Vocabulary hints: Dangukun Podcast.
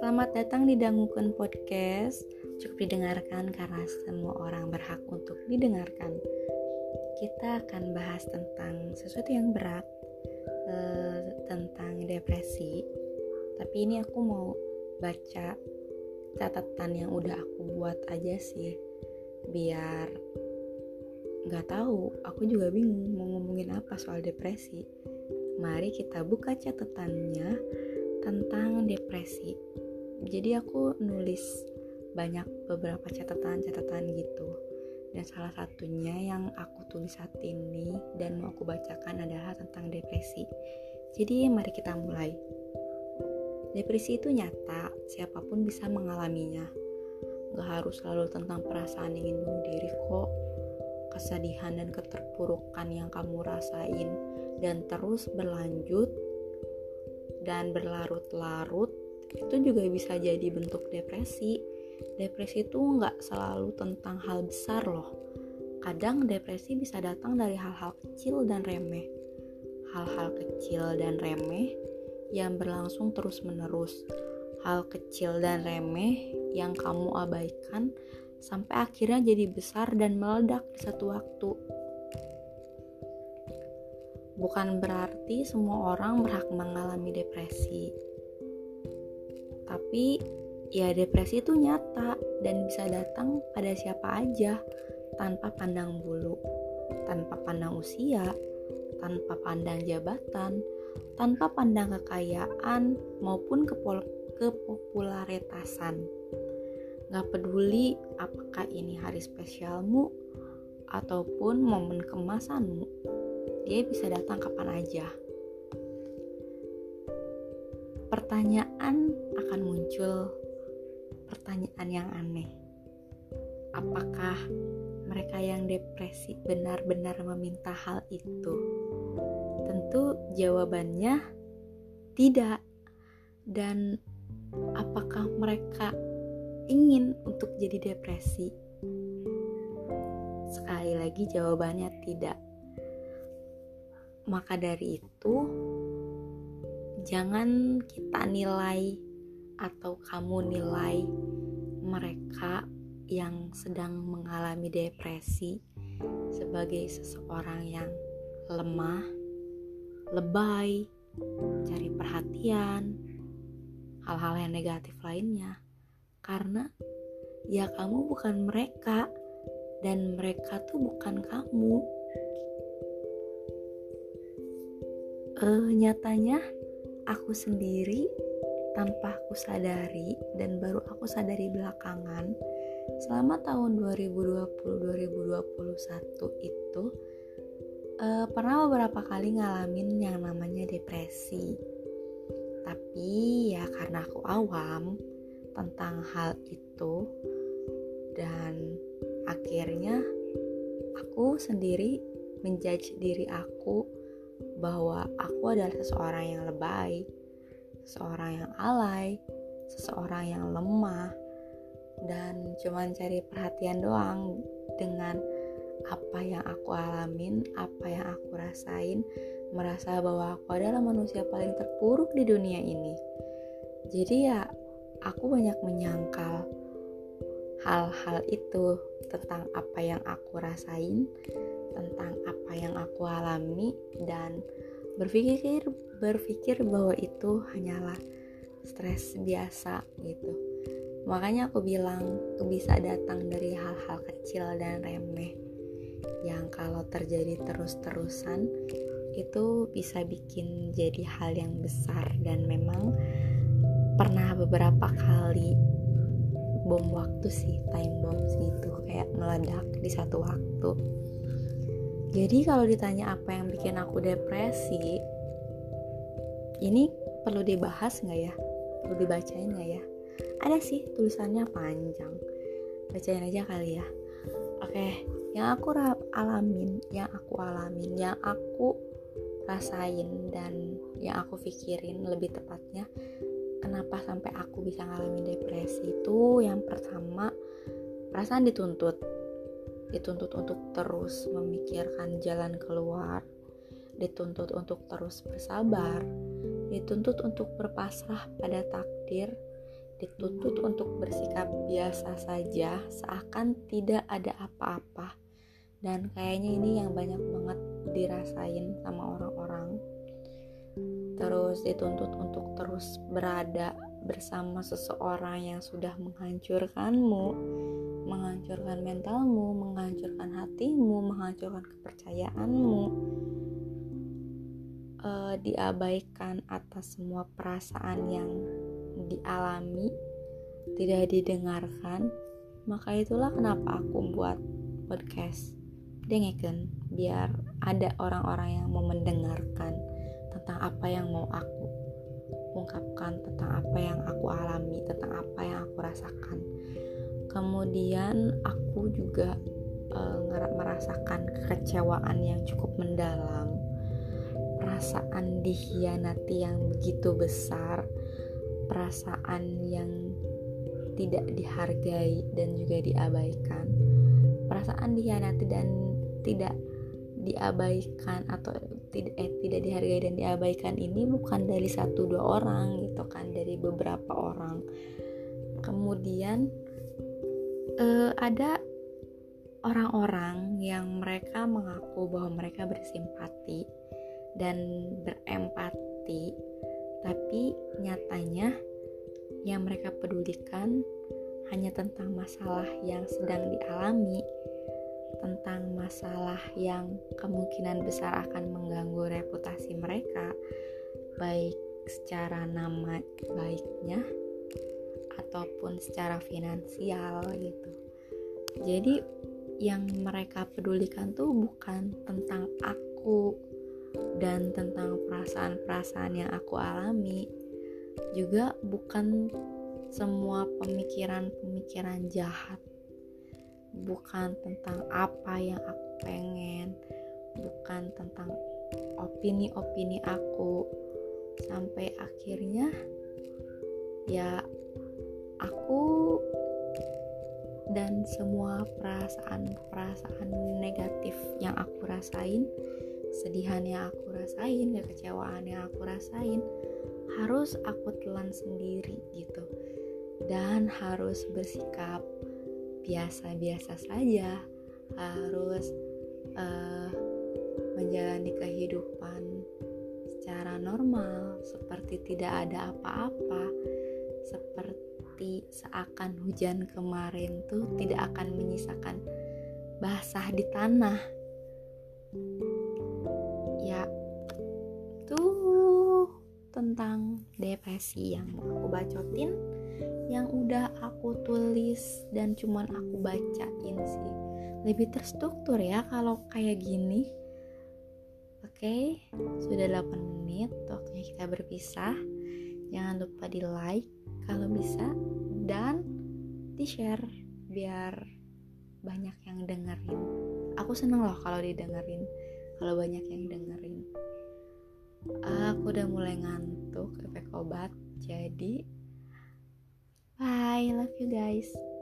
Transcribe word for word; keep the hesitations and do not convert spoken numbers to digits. Selamat datang di Dangukun Podcast. Cukup didengarkan karena semua orang berhak untuk didengarkan. Kita akan bahas tentang sesuatu yang berat, eh, tentang depresi. Tapi ini aku mau baca catatan yang udah aku buat aja sih, biar nggak tahu. Aku juga bingung mau ngomongin apa soal depresi. Mari kita buka catatannya tentang depresi. Jadi aku nulis banyak beberapa catatan-catatan gitu. Dan salah satunya yang aku tulis saat ini dan mau aku bacakan adalah tentang depresi. Jadi mari kita mulai. Depresi itu nyata, siapapun bisa mengalaminya. Gak harus selalu tentang perasaan ingin bunuh diri kok. Kesedihan dan keterpurukan yang kamu rasain dan terus berlanjut dan berlarut-larut itu juga bisa jadi bentuk depresi. Depresi itu nggak selalu tentang hal besar loh. Kadang depresi bisa datang dari hal-hal kecil dan remeh. Hal-hal kecil dan remeh yang berlangsung terus-menerus. Hal kecil dan remeh yang kamu abaikan sampai akhirnya jadi besar dan meledak di satu waktu. Bukan berarti semua orang berhak mengalami depresi. Tapi ya depresi itu nyata dan bisa datang pada siapa aja, tanpa pandang bulu, tanpa pandang usia, tanpa pandang jabatan, tanpa pandang kekayaan maupun kepol- kepopularitasan. Gak peduli apakah ini hari spesialmu ataupun momen kemasanmu, dia bisa datang kapan aja. Pertanyaan akan muncul, pertanyaan yang aneh. Apakah mereka yang depresi benar-benar meminta hal itu? Tentu jawabannya tidak. Dan apakah mereka ingin untuk jadi depresi? Sekali lagi jawabannya tidak. Maka dari itu, jangan kita nilai atau kamu nilai mereka yang sedang mengalami depresi sebagai seseorang yang lemah, lebay, cari perhatian, hal-hal yang negatif lainnya. Karena ya kamu bukan mereka dan mereka tuh bukan kamu. E, nyatanya aku sendiri tanpa aku sadari dan baru aku sadari belakangan, selama tahun dua ribu dua puluh sampai dua ribu dua puluh satu itu e, pernah beberapa kali ngalamin yang namanya depresi. Tapi ya karena aku awam tentang hal itu, dan akhirnya aku sendiri menjudge diri aku bahwa aku adalah seseorang yang lebay, seseorang yang alay, seseorang yang lemah, dan cuman cari perhatian doang dengan apa yang aku alamin, apa yang aku rasain, merasa bahwa aku adalah manusia paling terpuruk di dunia ini. Jadi ya aku banyak menyangkal hal-hal itu tentang apa yang aku rasain, tentang apa yang aku alami, dan berpikir berpikir bahwa itu hanyalah stres biasa gitu. Makanya aku bilang itu bisa datang dari hal-hal kecil dan remeh yang kalau terjadi terus-terusan itu bisa bikin jadi hal yang besar. Dan memang pernah beberapa kali bom waktu sih, time bomb gitu, kayak meledak di satu waktu. Jadi kalau ditanya apa yang bikin aku depresi, ini perlu dibahas nggak ya? Perlu dibacain nggak ya? Ada sih, tulisannya panjang. Bacain aja kali ya. Oke, yang aku alamin, yang aku alamin, yang aku rasain dan yang aku pikirin lebih tepatnya. Kenapa sampai aku bisa ngalamin depresi itu? Yang pertama, perasaan dituntut. Dituntut untuk terus memikirkan jalan keluar, dituntut untuk terus bersabar, dituntut untuk berpasrah pada takdir, dituntut untuk bersikap biasa saja seakan tidak ada apa-apa. Dan kayaknya ini yang banyak banget dirasain sama orang-orang. Terus dituntut untuk terus berada bersama seseorang yang sudah menghancurkanmu, menghancurkan mentalmu, menghancurkan hatimu, menghancurkan kepercayaanmu, e, diabaikan atas semua perasaan yang dialami, tidak didengarkan. Maka itulah kenapa aku buat podcast Dangukun, biar ada orang-orang yang mau mendengarkan tentang apa yang mau aku ungkapkan, tentang apa yang aku alami, tentang apa yang aku rasakan. Kemudian aku juga e, merasakan kekecewaan yang cukup mendalam, perasaan dikhianati yang begitu besar, perasaan yang tidak dihargai dan juga diabaikan, perasaan dikhianati dan tidak diabaikan atau tidak eh, tidak dihargai dan diabaikan ini bukan dari satu dua orang gitu kan, dari beberapa orang. Kemudian eh, ada orang-orang yang mereka mengaku bahwa mereka bersimpati dan berempati, tapi nyatanya yang mereka pedulikan hanya tentang masalah yang sedang dialami, tentang masalah yang kemungkinan besar akan mengganggu reputasi mereka, baik secara nama baiknya ataupun secara finansial gitu. Jadi yang mereka pedulikan tuh bukan tentang aku dan tentang perasaan-perasaan yang aku alami, juga bukan semua pemikiran-pemikiran jahat, bukan tentang apa yang aku pengen, bukan tentang opini-opini aku. Sampai akhirnya ya aku dan semua perasaan-perasaan negatif yang aku rasain, kesedihan yang aku rasain, kekecewaan yang aku rasain, harus aku telan sendiri gitu, dan harus bersikap biasa-biasa saja, harus uh, menjalani kehidupan secara normal, seperti tidak ada apa-apa, seperti seakan hujan kemarin tuh tidak akan menyisakan basah di tanah. Ya, tuh tentang depresi yang aku bacotin, yang udah aku tulis dan cuman aku bacain sih, lebih terstruktur ya kalau kayak gini. Oke, sudah delapan menit waktunya kita berpisah. Jangan lupa di like kalau bisa dan di share biar banyak yang dengerin. Aku seneng loh kalau didengerin, kalau banyak yang dengerin. Aku udah mulai ngantuk efek obat, jadi bye, love you guys.